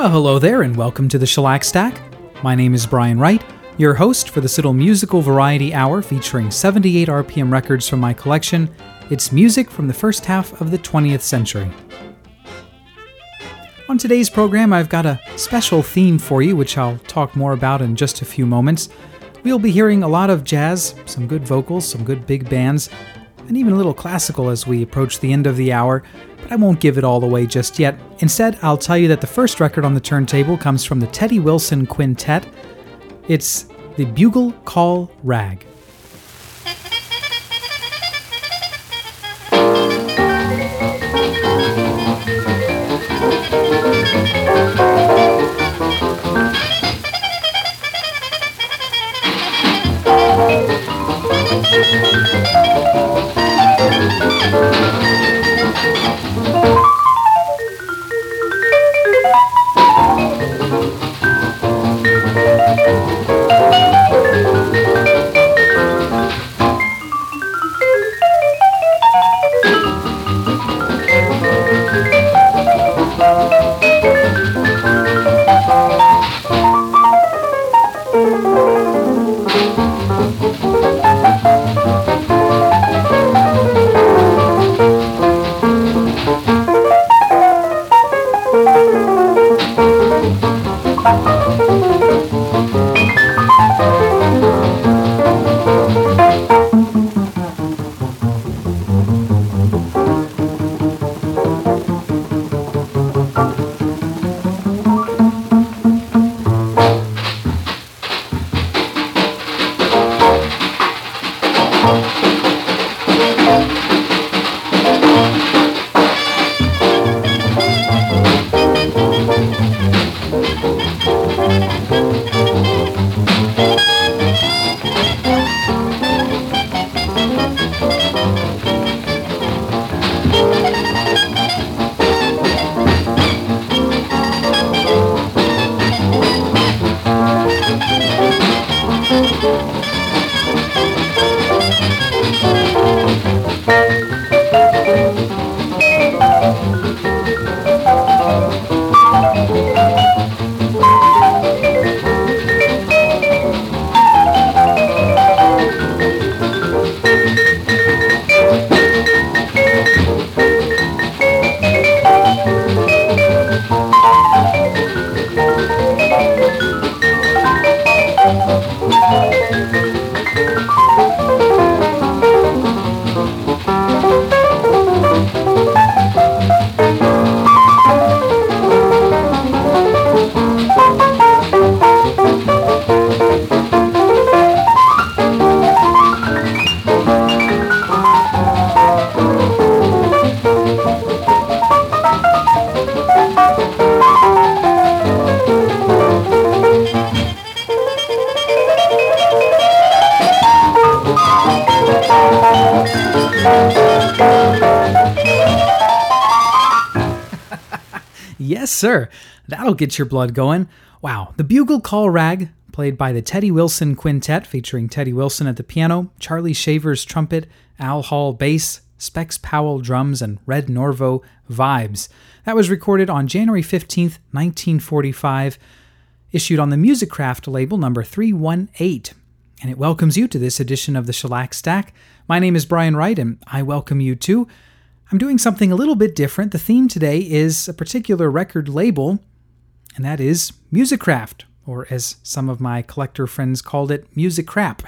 Well, hello there and welcome to the Shellac Stack. My name is Brian Wright, your host for this little musical variety hour featuring 78 RPM records from my collection. It's music from the first half of the 20th century. On today's program, I've got a special theme for you, which I'll talk more about in just a few moments. We'll be hearing a lot of jazz, some good vocals, some good big bands, and even a little classical as we approach the end of the hour, but I won't give it all away just yet. Instead, I'll tell you that the first record on the turntable comes from the Teddy Wilson Quintet. It's the Bugle Call Rag. Yes, sir. That'll get your blood going. Wow. The Bugle Call Rag, played by the Teddy Wilson Quintet, featuring Teddy Wilson at the piano, Charlie Shavers trumpet, Al Hall bass, Specs Powell drums, and Red Norvo vibes. That was recorded on January 15th, 1945, issued on the Musicraft label number 318. And it welcomes you to this edition of the Shellac Stack. My name is Brian Wright, and I welcome you too. I'm doing something a little bit different. The theme today is a particular record label, and that is Musicraft, or as some of my collector friends called it, Musicrap.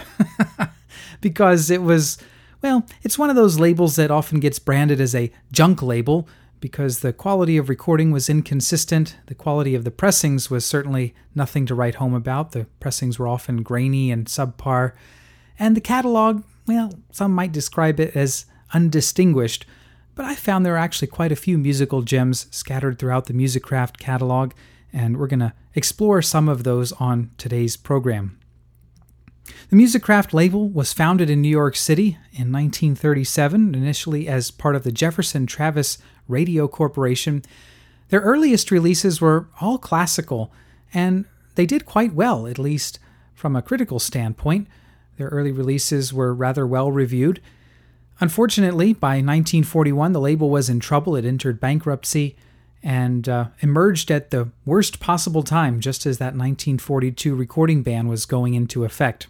Because it was, well, it's one of those labels that often gets branded as a junk label, because the quality of recording was inconsistent. The quality of the pressings was certainly nothing to write home about. The pressings were often grainy and subpar. And the catalog, well, some might describe it as undistinguished, but I found there are actually quite a few musical gems scattered throughout the Musicraft catalog, and we're going to explore some of those on today's program. The Musicraft label was founded in New York City in 1937, initially as part of the Jefferson Travis Radio Corporation. Their earliest releases were all classical, and they did quite well, at least from a critical standpoint. Their early releases were rather well reviewed. Unfortunately, by 1941, the label was in trouble. It entered bankruptcy, and emerged at the worst possible time, just as that 1942 recording ban was going into effect.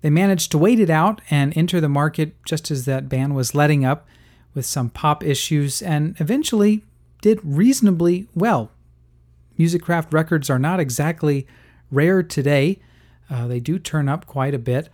They managed to wait it out and enter the market just as that ban was letting up with some pop issues, and eventually did reasonably well. Musicraft records are not exactly rare today. They do turn up quite a bit.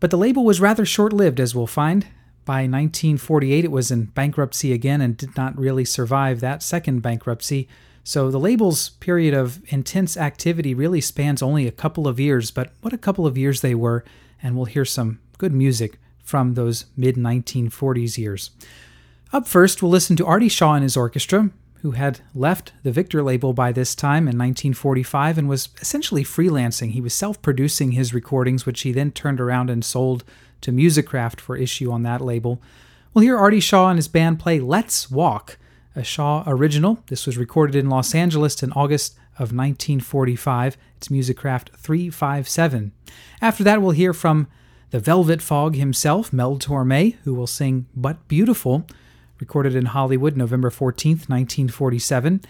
But the label was rather short-lived, as we'll find. By 1948, it was in bankruptcy again and did not really survive that second bankruptcy. So the label's period of intense activity really spans only a couple of years, but what a couple of years they were, and we'll hear some good music from those mid-1940s years. Up first, we'll listen to Artie Shaw and his orchestra, who had left the Victor label by this time in 1945 and was essentially freelancing. He was self-producing his recordings, which he then turned around and sold to Musicraft for issue on that label. We'll hear Artie Shaw and his band play Let's Walk, a Shaw original. This was recorded in Los Angeles in August of 1945. It's Musicraft 357. After that, we'll hear from the Velvet Fog himself, Mel Torme, who will sing But Beautiful, recorded in Hollywood, November 14th, 1947.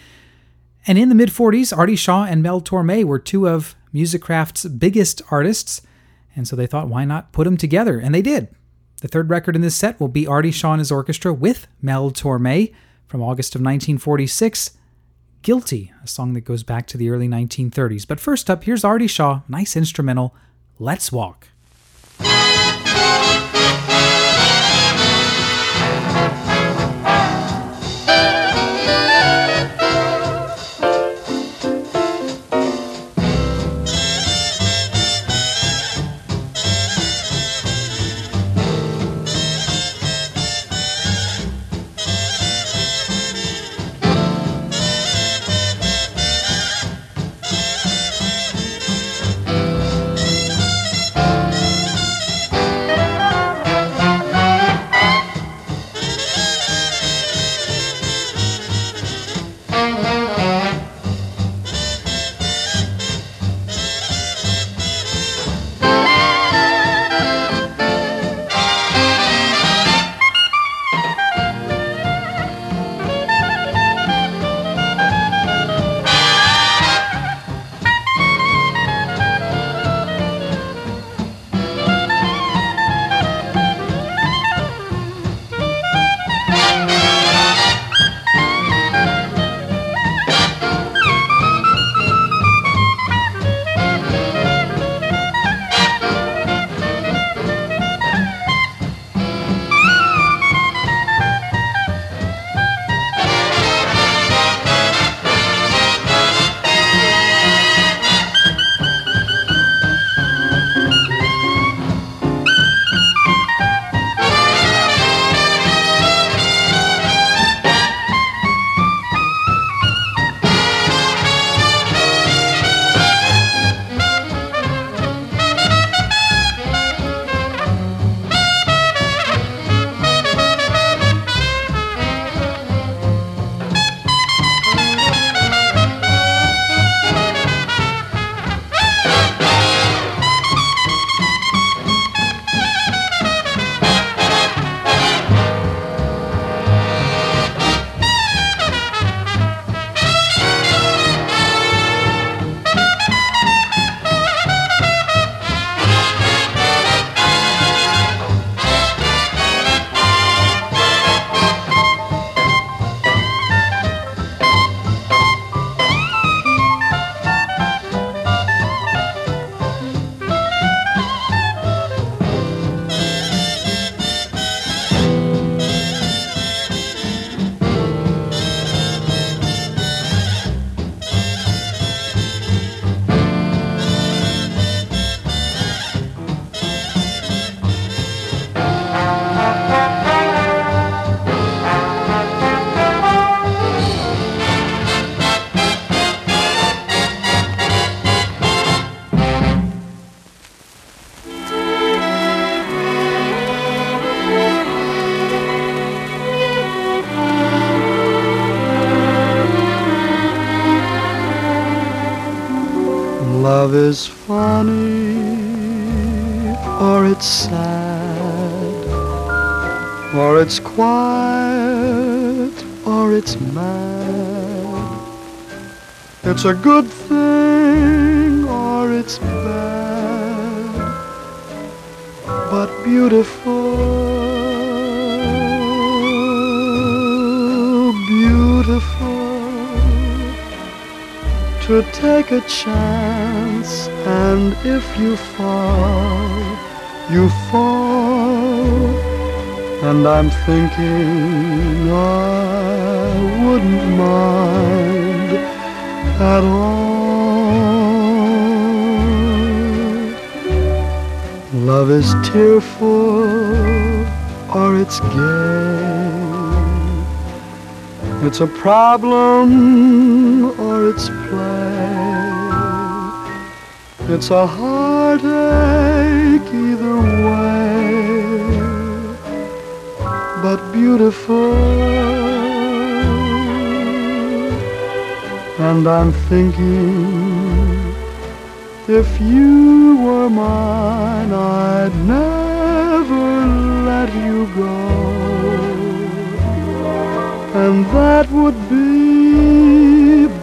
And in the mid-40s, Artie Shaw and Mel Torme were two of Musicraft's biggest artists, and so they thought, why not put them together? And they did. The third record in this set will be Artie Shaw and his orchestra with Mel Torme from August of 1946, Guilty, a song that goes back to the early 1930s. But first up, here's Artie Shaw, nice instrumental, Let's Walk. Love is funny, or it's sad, or it's quiet, or it's mad. It's a good thing or it's bad, but beautiful, beautiful, to take a chance, and if you fall, you fall. And I'm thinking I wouldn't mind at all. Love is tearful or it's gay. It's a problem or it's play. It's a heartache either way, but beautiful. And I'm thinking, if you were mine, I'd never let you go, and that would be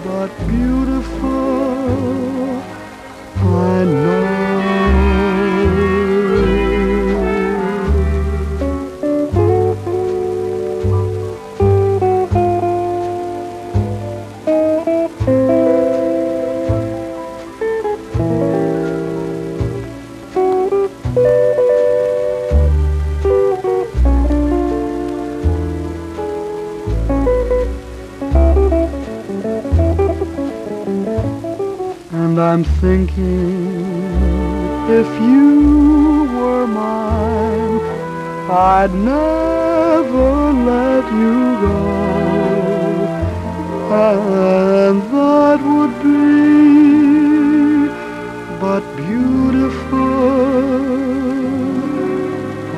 but beautiful, I know. I'm thinking, if you were mine, I'd never let you go, and that would be but beautiful,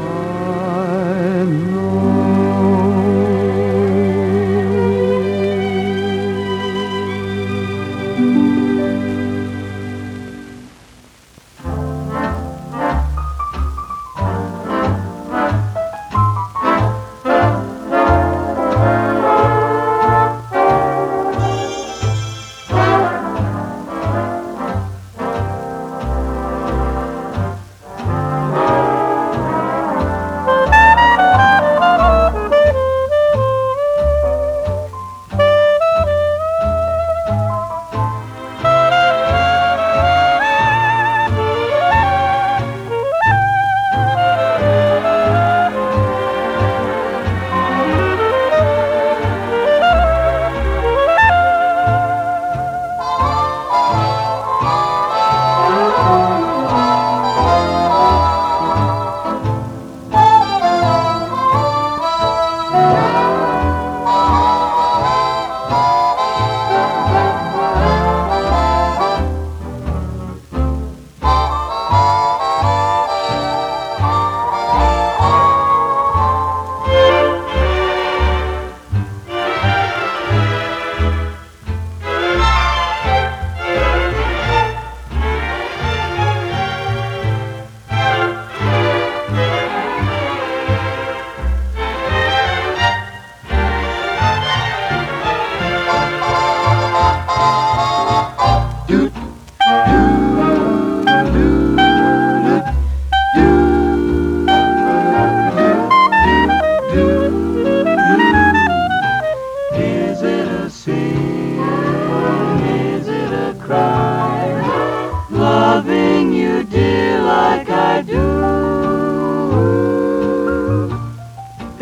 I know.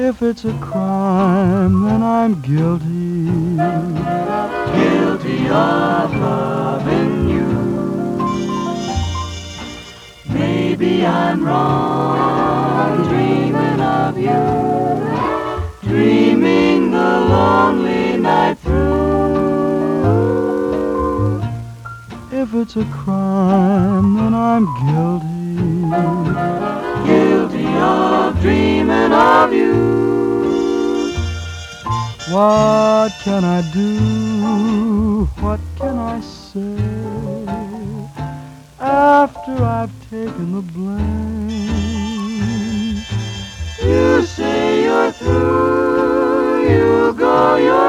If it's a crime, then I'm guilty, guilty of loving you. Maybe I'm wrong, dreaming of you, dreaming the lonely night through. If it's a crime, then I'm guilty, guilty of dreaming of you. What can I do? What can I say? After I've taken the blame, you say you're through, you go your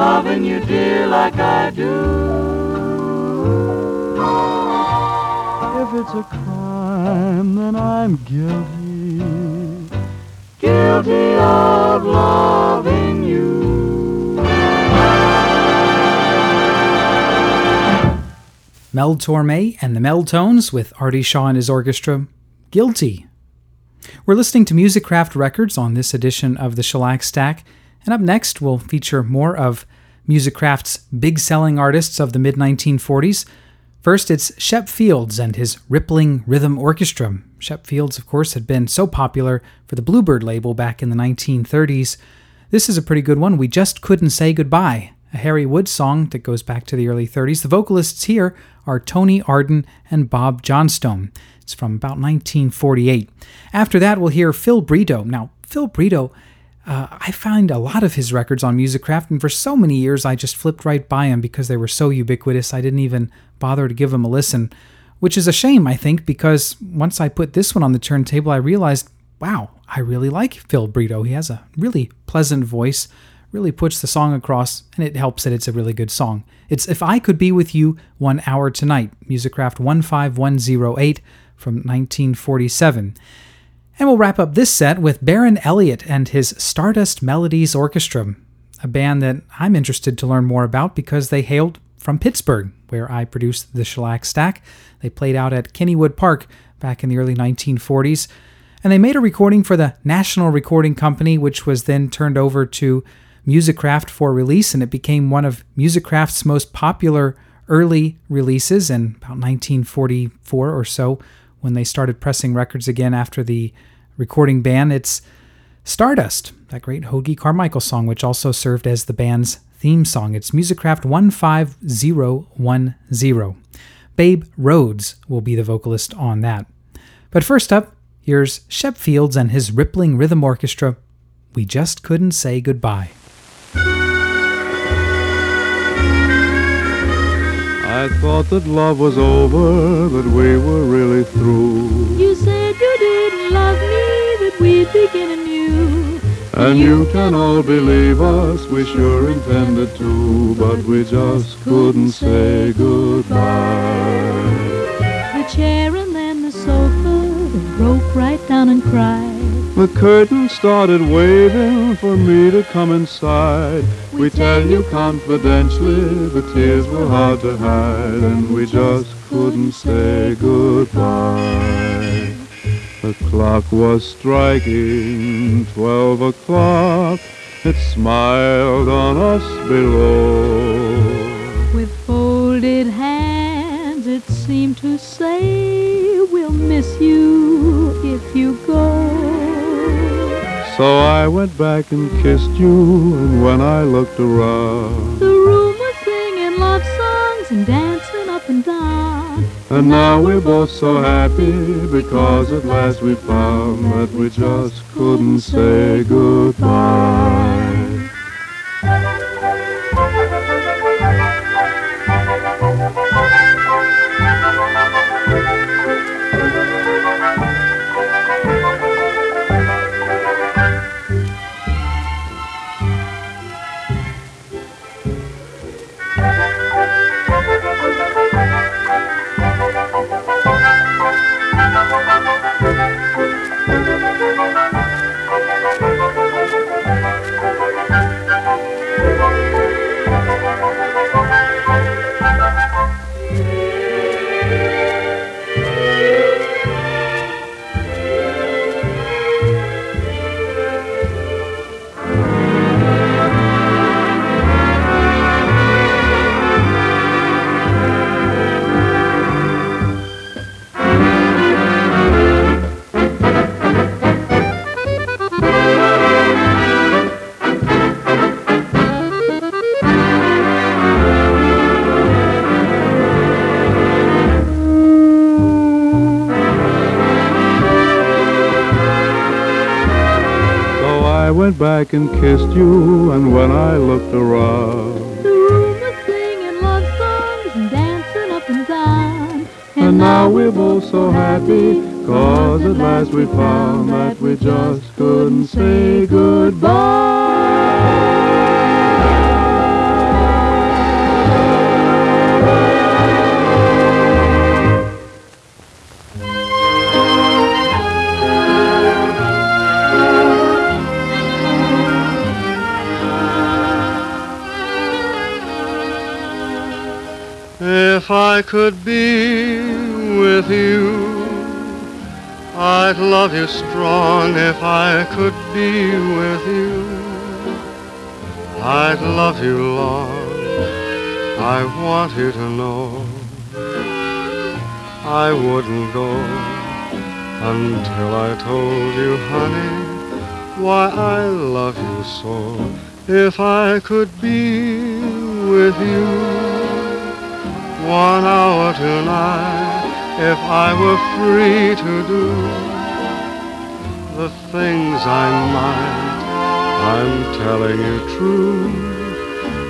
loving you, dear, like I do. If it's a crime, then I'm guilty, guilty of loving you. Mel Torme and the Meltones with Artie Shaw and his orchestra, Guilty. We're listening to Musicraft Records on this edition of the Shellac Stack, and up next we'll feature more of Musicraft's big-selling artists of the mid-1940s. First, it's Shep Fields and his Rippling Rhythm Orchestra. Shep Fields, of course, had been so popular for the Bluebird label back in the 1930s. This is a pretty good one, We Just Couldn't Say Goodbye, a Harry Wood song that goes back to the early 30s. The vocalists here are Tony Arden and Bob Johnstone. It's from about 1948. After that, we'll hear Phil Brito. Now, Phil Brito, I find a lot of his records on Musicraft, and for so many years I just flipped right by him because they were so ubiquitous I didn't even bother to give him a listen, which is a shame, I think, because once I put this one on the turntable, I realized, wow, I really like Phil Brito. He has a really pleasant voice, really puts the song across, and it helps that it's a really good song. It's If I Could Be With You 1 Hour Tonight, Musicraft 15108 from 1947. And we'll wrap up this set with Baron Elliott and his Stardust Melodies Orchestra, a band that I'm interested to learn more about because they hailed from Pittsburgh, where I produced the Shellac Stack. They played out at Kennywood Park back in the early 1940s, and they made a recording for the National Recording Company, which was then turned over to Musicraft for release, and it became one of Musicraft's most popular early releases in about 1944 or so, when they started pressing records again after the recording ban. It's Stardust, that great Hoagy Carmichael song, which also served as the band's theme song. It's Musicraft 15010. Babe Rhodes will be the vocalist on that. But first up, here's Shep Fields and his Rippling Rhythm Orchestra, We Just Couldn't Say Goodbye. I thought that love was over, that we were really through. You said you didn't love me, that we'd begin anew. And you can all believe us, we sure intended to, but we just couldn't say goodbye. The chair and then the sofa that broke right down and cried. The curtain started waving for me to come inside. We tell you confidentially, the tears were hard to hide, and we just couldn't say goodbye. The clock was striking 12 o'clock, it smiled on us below. With folded hands it seemed to say, we'll miss you if you go. So I went back and kissed you, and when I looked around, the room was singing love songs and dancing up and down. And now we're both so happy, because at last we found that we just couldn't say goodbye. Back and kissed you, and when I looked around, the room was singing love songs and dancing up and down. And now we're both so happy, cause at last we found that we just couldn't say goodbye. If I could be with you, I'd love you strong. If I could be with you, I'd love you long. I want you to know I wouldn't go until I told you, honey, why I love you so. If I could be with you 1 hour tonight, if I were free to do the things I might, I'm telling you true,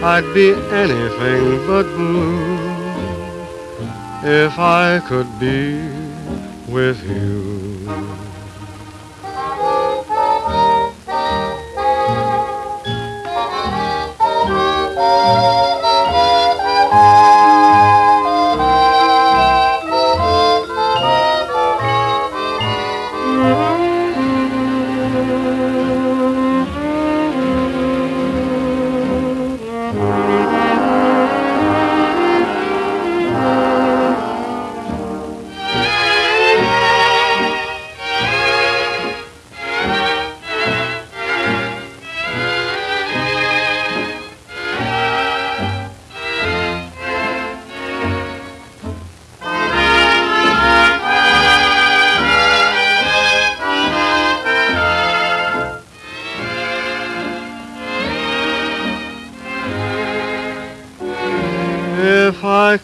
I'd be anything but blue if I could be with you.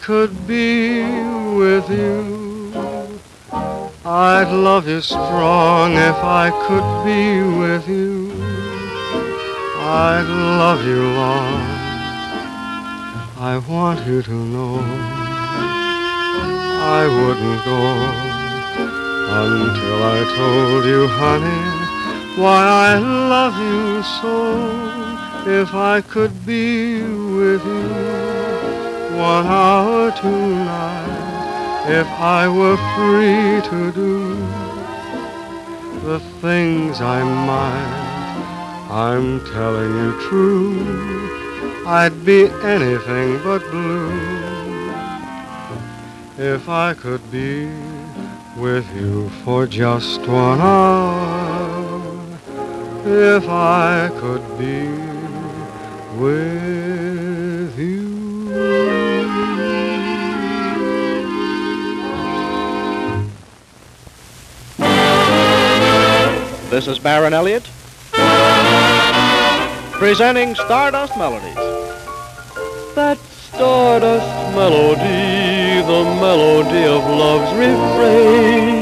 Could be with you, I'd love you strong. If I could be with you, I'd love you long. I want you to know I wouldn't go until I told you, honey, why I love you so. If I could be with you 1 hour tonight, if I were free to do the things I might, I'm telling you true, I'd be anything but blue if I could be with you for just 1 hour, if I could be with you. This is Baron Elliott presenting Stardust Melodies. That stardust melody, the melody of love's riff rain.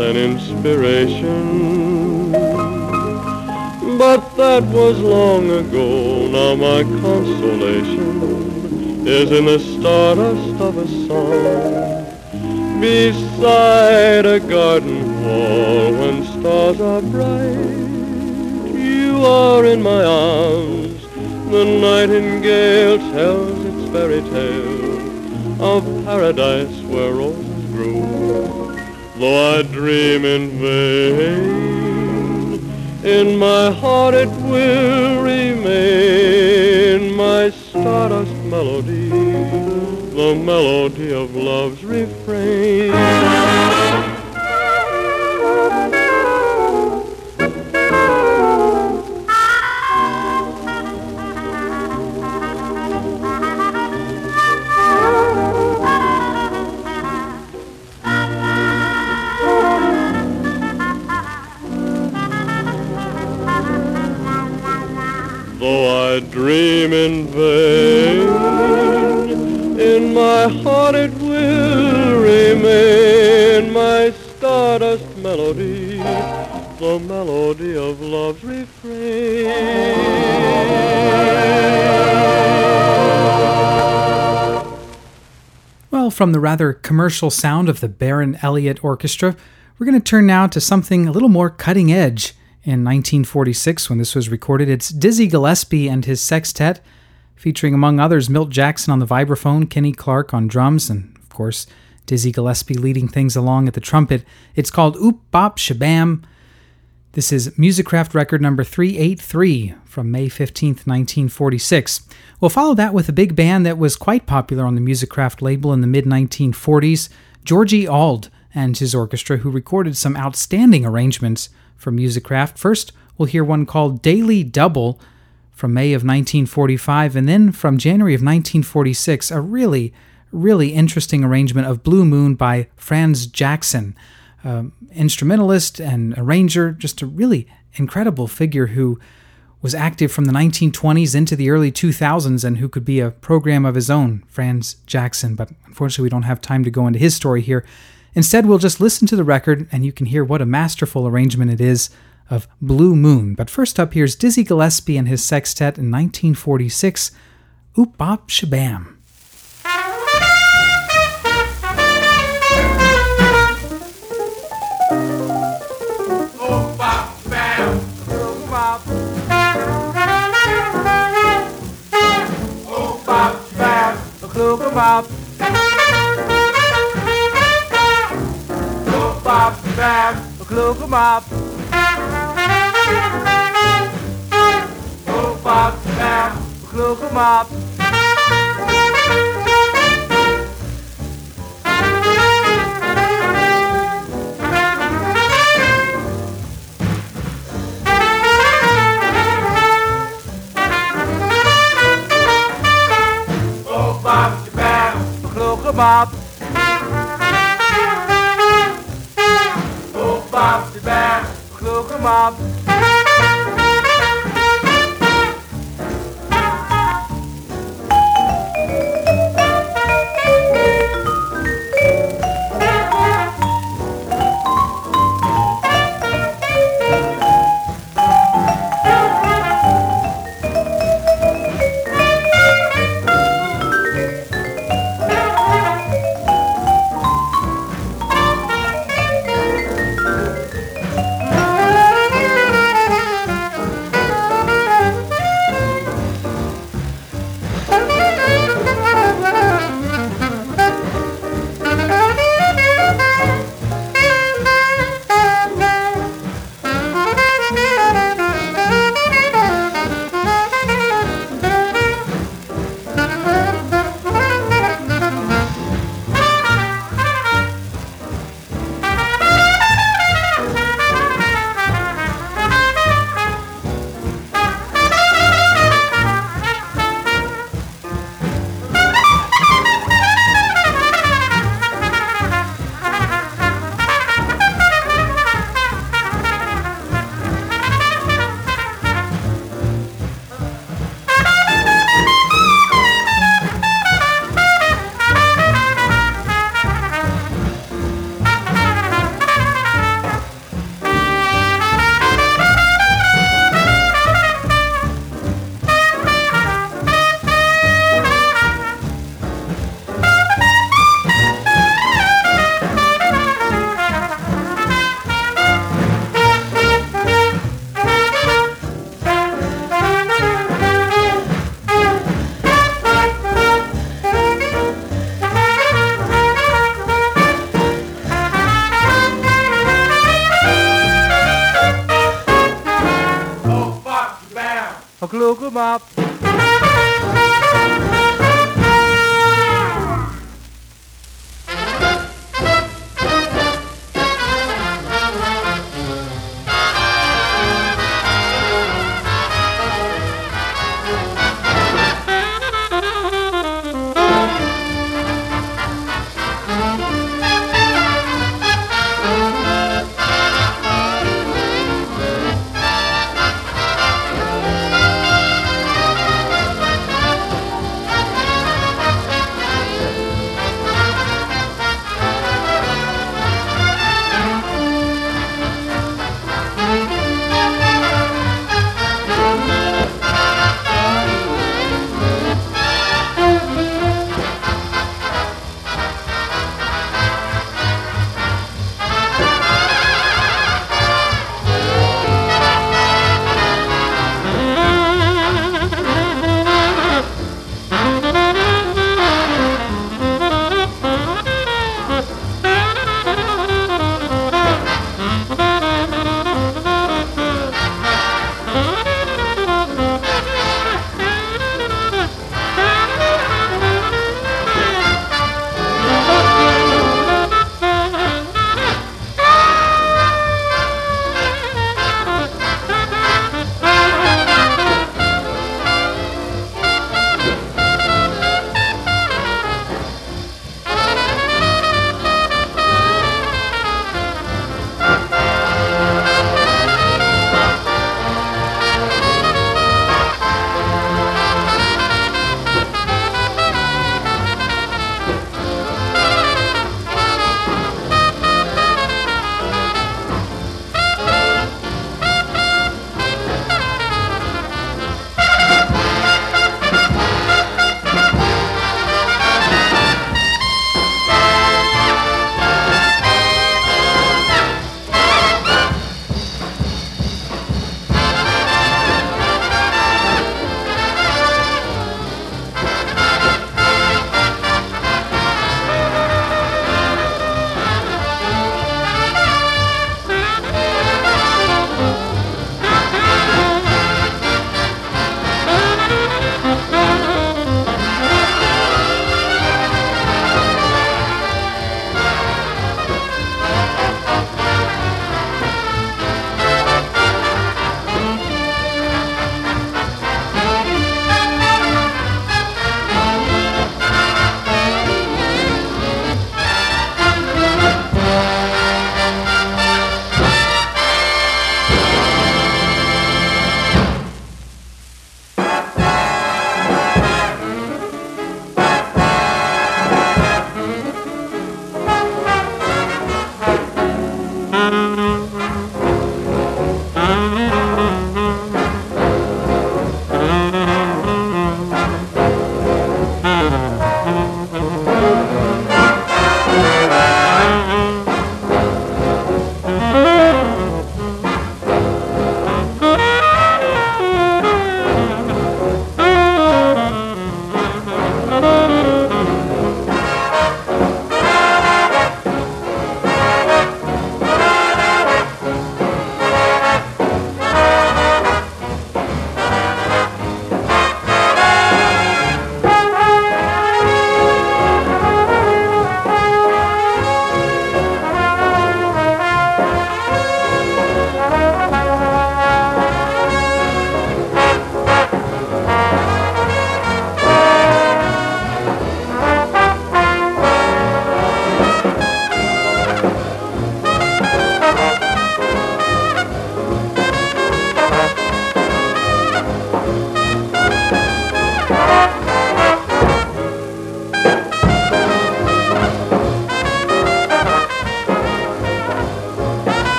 An inspiration, but that was long ago. Now my consolation is in the stardust of a song beside a garden wall. When stars are bright, you are in my arms, The nightingale tells its fairy tale of paradise where roses grow. Though I dream in vain, in my heart it will remain my stardust melody, the melody of love's refrain. I dream in vain, in my heart it will remain my stardust melody, the melody of love's refrain. Well, from the rather commercial sound of the Baron Elliott Orchestra, we're going to turn now to something a little more cutting edge. In 1946, when this was recorded, it's Dizzy Gillespie and his sextet, featuring, among others, Milt Jackson on the vibraphone, Kenny Clark on drums, and, of course, Dizzy Gillespie leading things along at the trumpet. It's called Oop Bop Shabam. This is Musicraft record number 383 from May 15th, 1946. We'll follow that with a big band that was quite popular on the Musicraft label in the mid-1940s, Georgie Auld and his orchestra, who recorded some outstanding arrangements from Musicraft. First, we'll hear one called Daily Double from May of 1945, and then from January of 1946, a really, really interesting arrangement of Blue Moon by Franz Jackson, instrumentalist and arranger, just a really incredible figure who was active from the 1920s into the early 2000s and who could be a program of his own, Franz Jackson. But unfortunately, we don't have time to go into his story here. Instead, we'll just listen to the record, and you can hear what a masterful arrangement it is of Blue Moon. But first up, here's Dizzy Gillespie and his sextet in 1946, Oop Bop Shabam. Oop Bop Shabam. Oop Bop Shabam. Bam, a clue come up. Oh, bop, bam, a clue come up. Oh, bop, bam, a clue come up. Look 'em up. Look 'em up.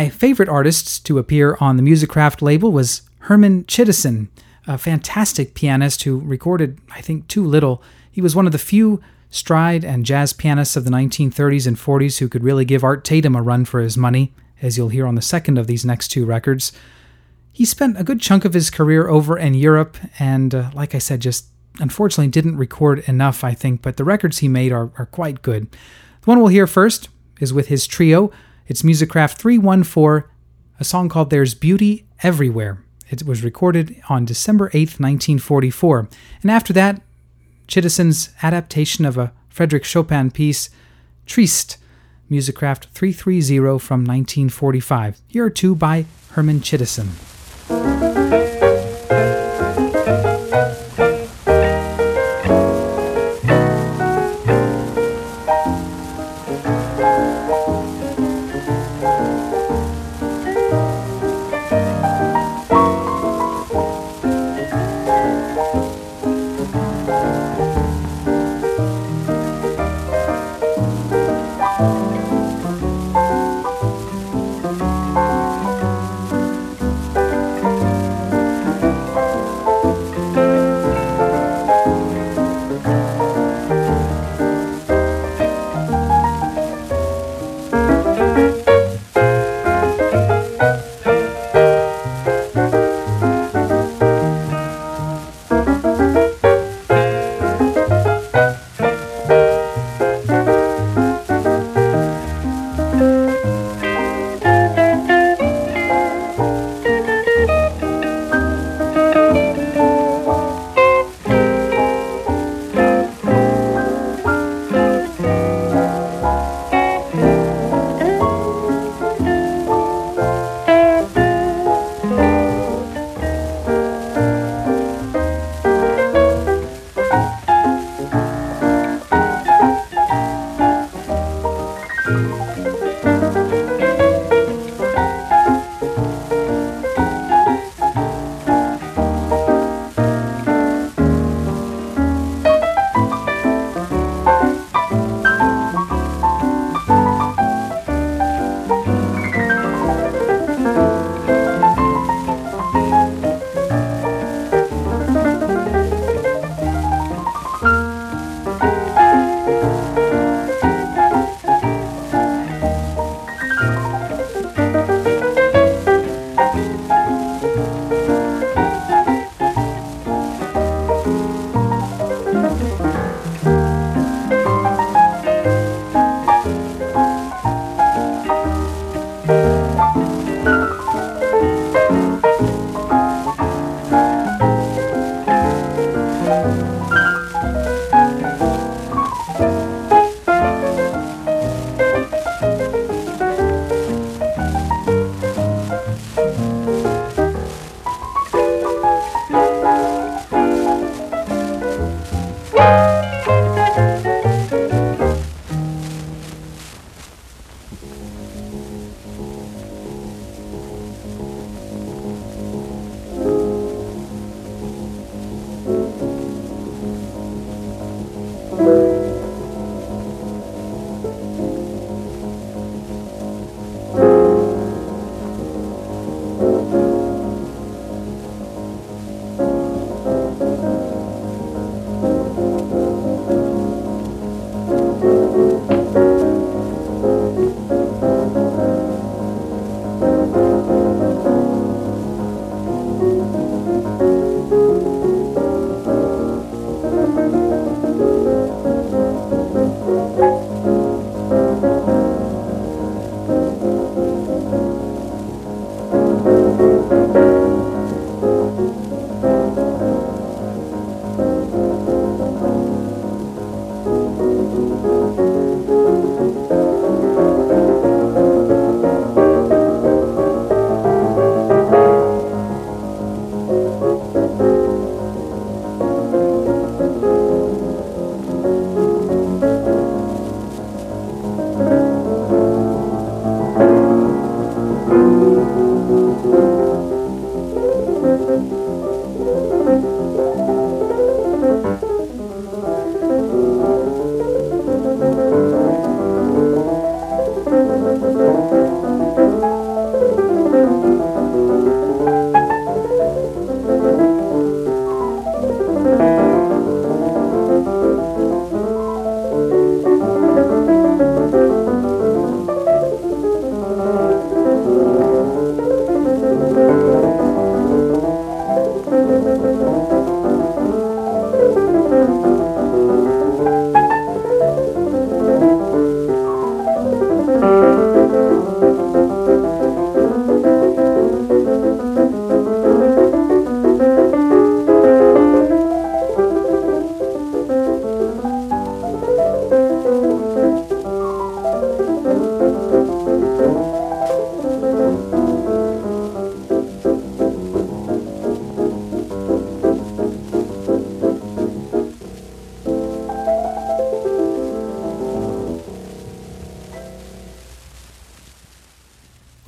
my favorite artists to appear on the Musicraft label was Herman Chittison, a fantastic pianist who recorded, I think, too little. He was one of the few stride and jazz pianists of the 1930s and 40s who could really give Art Tatum a run for his money, as you'll hear on the second of these next two records. He spent a good chunk of his career over in Europe and, like I said, just unfortunately didn't record enough, I think, but the records he made are quite good. The one we'll hear first is with his trio. It's Musicraft 314, a song called There's Beauty Everywhere. It was recorded on December 8th, 1944. And after that, Chittison's adaptation of a Frédéric Chopin piece, Triste, Musicraft 330 from 1945. Here are two by Herman Chittison.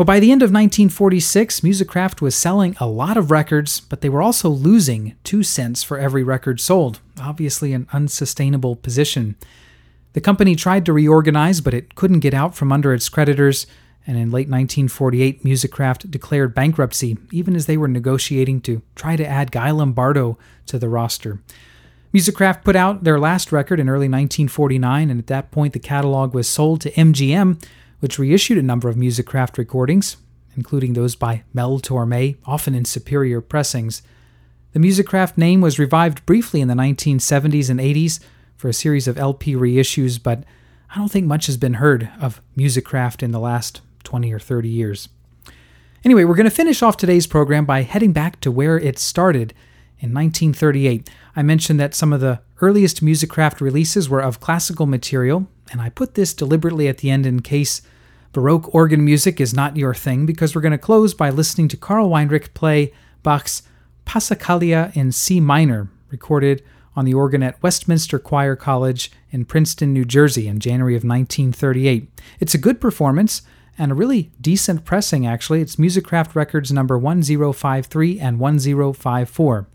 Well, by the end of 1946, Musicraft was selling a lot of records, but they were also losing 2 cents for every record sold, obviously an unsustainable position. The company tried to reorganize, but it couldn't get out from under its creditors, and in late 1948, Musicraft declared bankruptcy, even as they were negotiating to try to add Guy Lombardo to the roster. Musicraft put out their last record in early 1949, and at that point the catalog was sold to MGM, which reissued a number of Musicraft recordings, including those by Mel Torme, often in superior pressings. The Musicraft name was revived briefly in the 1970s and 80s for a series of LP reissues, but I don't think much has been heard of Musicraft in the last 20 or 30 years. Anyway, we're going to finish off today's program by heading back to where it started. In 1938, I mentioned that some of the earliest Musicraft releases were of classical material, and I put this deliberately at the end in case Baroque organ music is not your thing, because we're going to close by listening to Carl Weinrich play Bach's Passacaglia in C minor, recorded on the organ at Westminster Choir College in Princeton, New Jersey in January of 1938. It's a good performance, and a really decent pressing, actually. It's Musicraft Records number 1053 and 1054.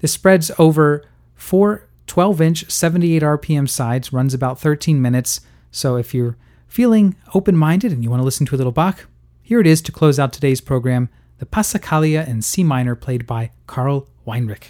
This spreads over four 12-inch, 78 RPM sides, runs about 13 minutes, so if you're feeling open-minded and you want to listen to a little Bach, here it is to close out today's program, the Passacaglia in C minor played by Carl Weinrich.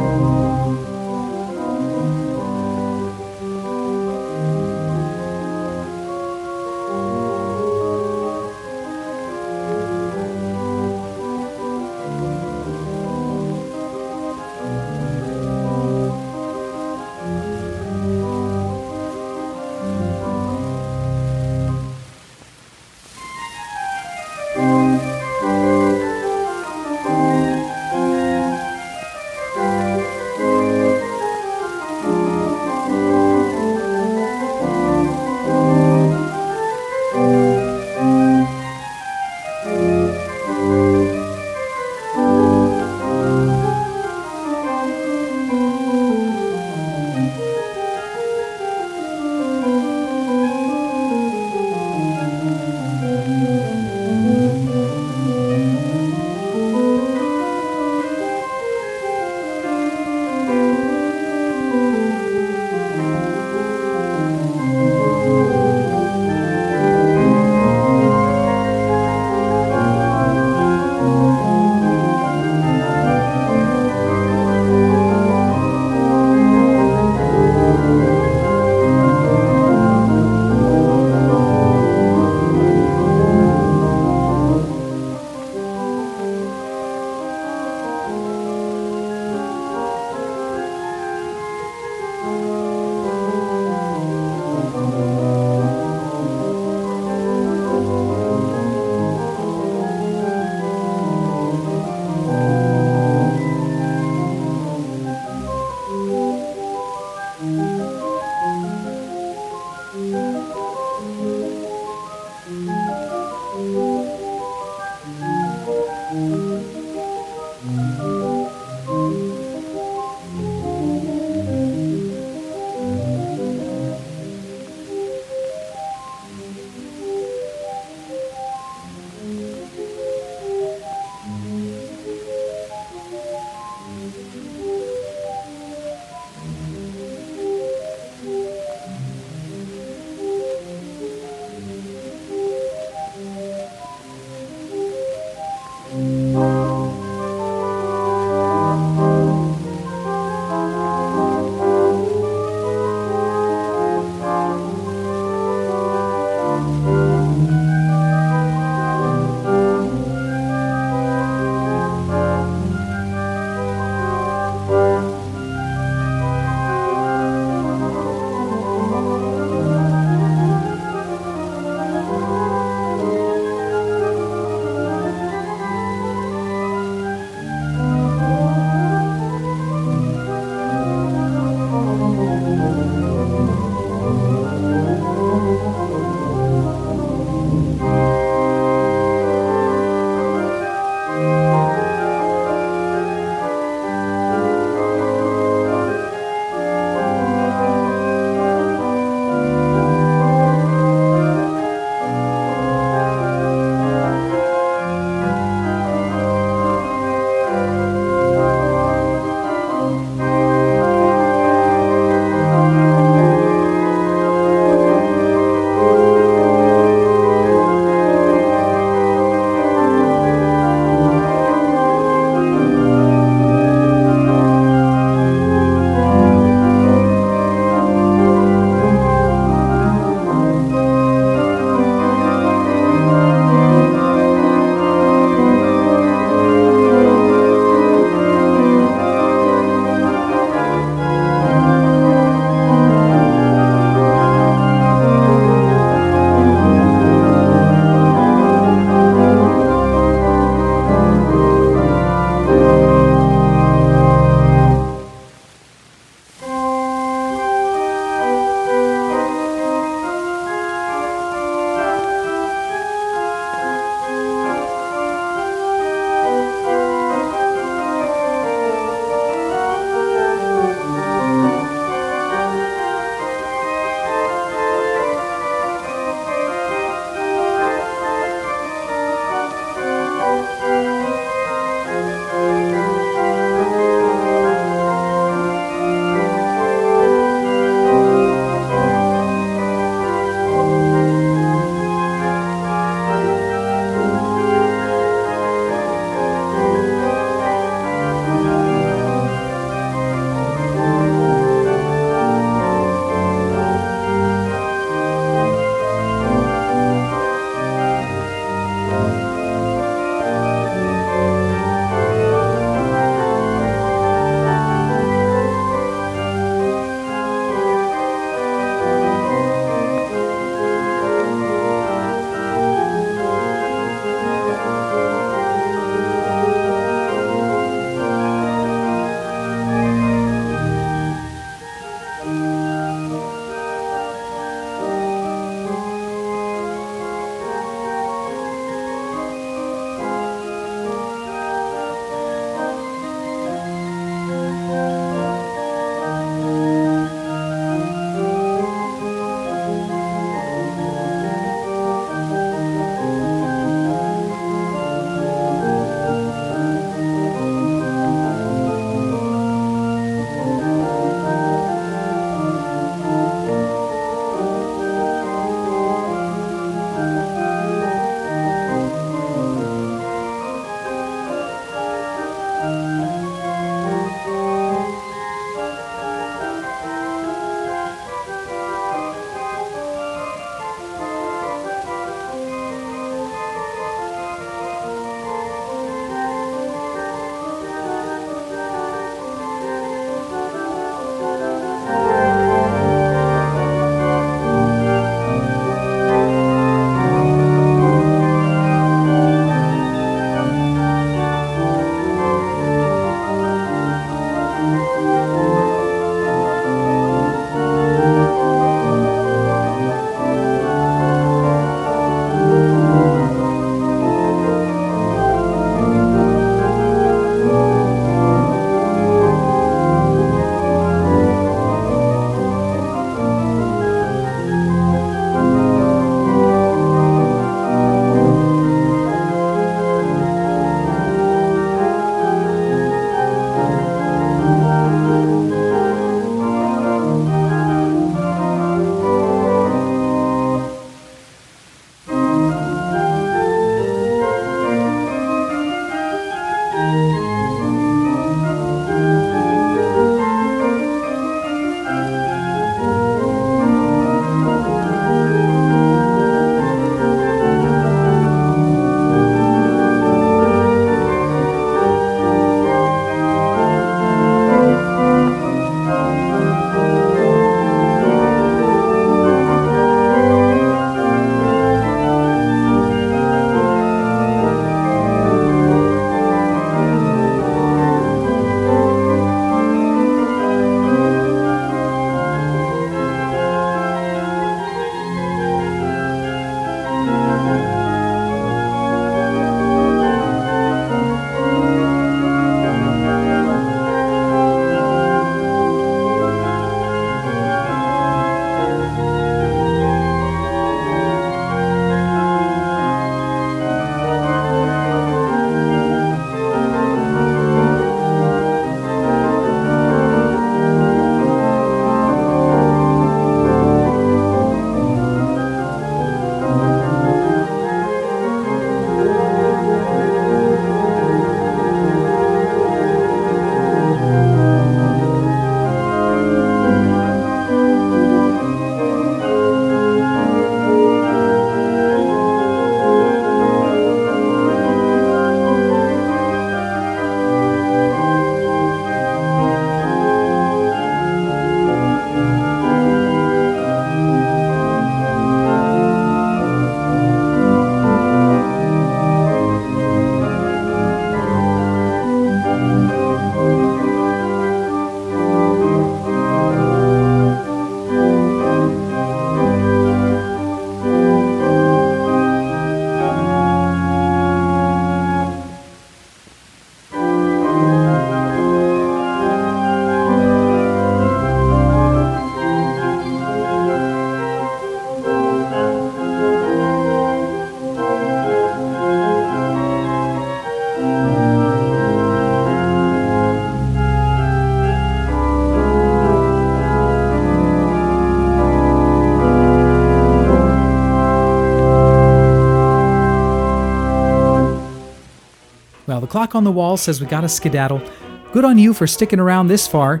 The clock on the wall says we gotta skedaddle. Good on you for sticking around this far.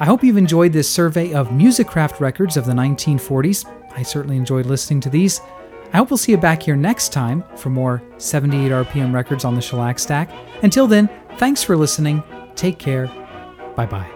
I hope you've enjoyed this survey of Musicraft records of the 1940s. I certainly enjoyed listening to these. I hope we'll see you back here next time for more 78 RPM records on the Shellac Stack. Until then, thanks for listening. Take care. Bye-bye.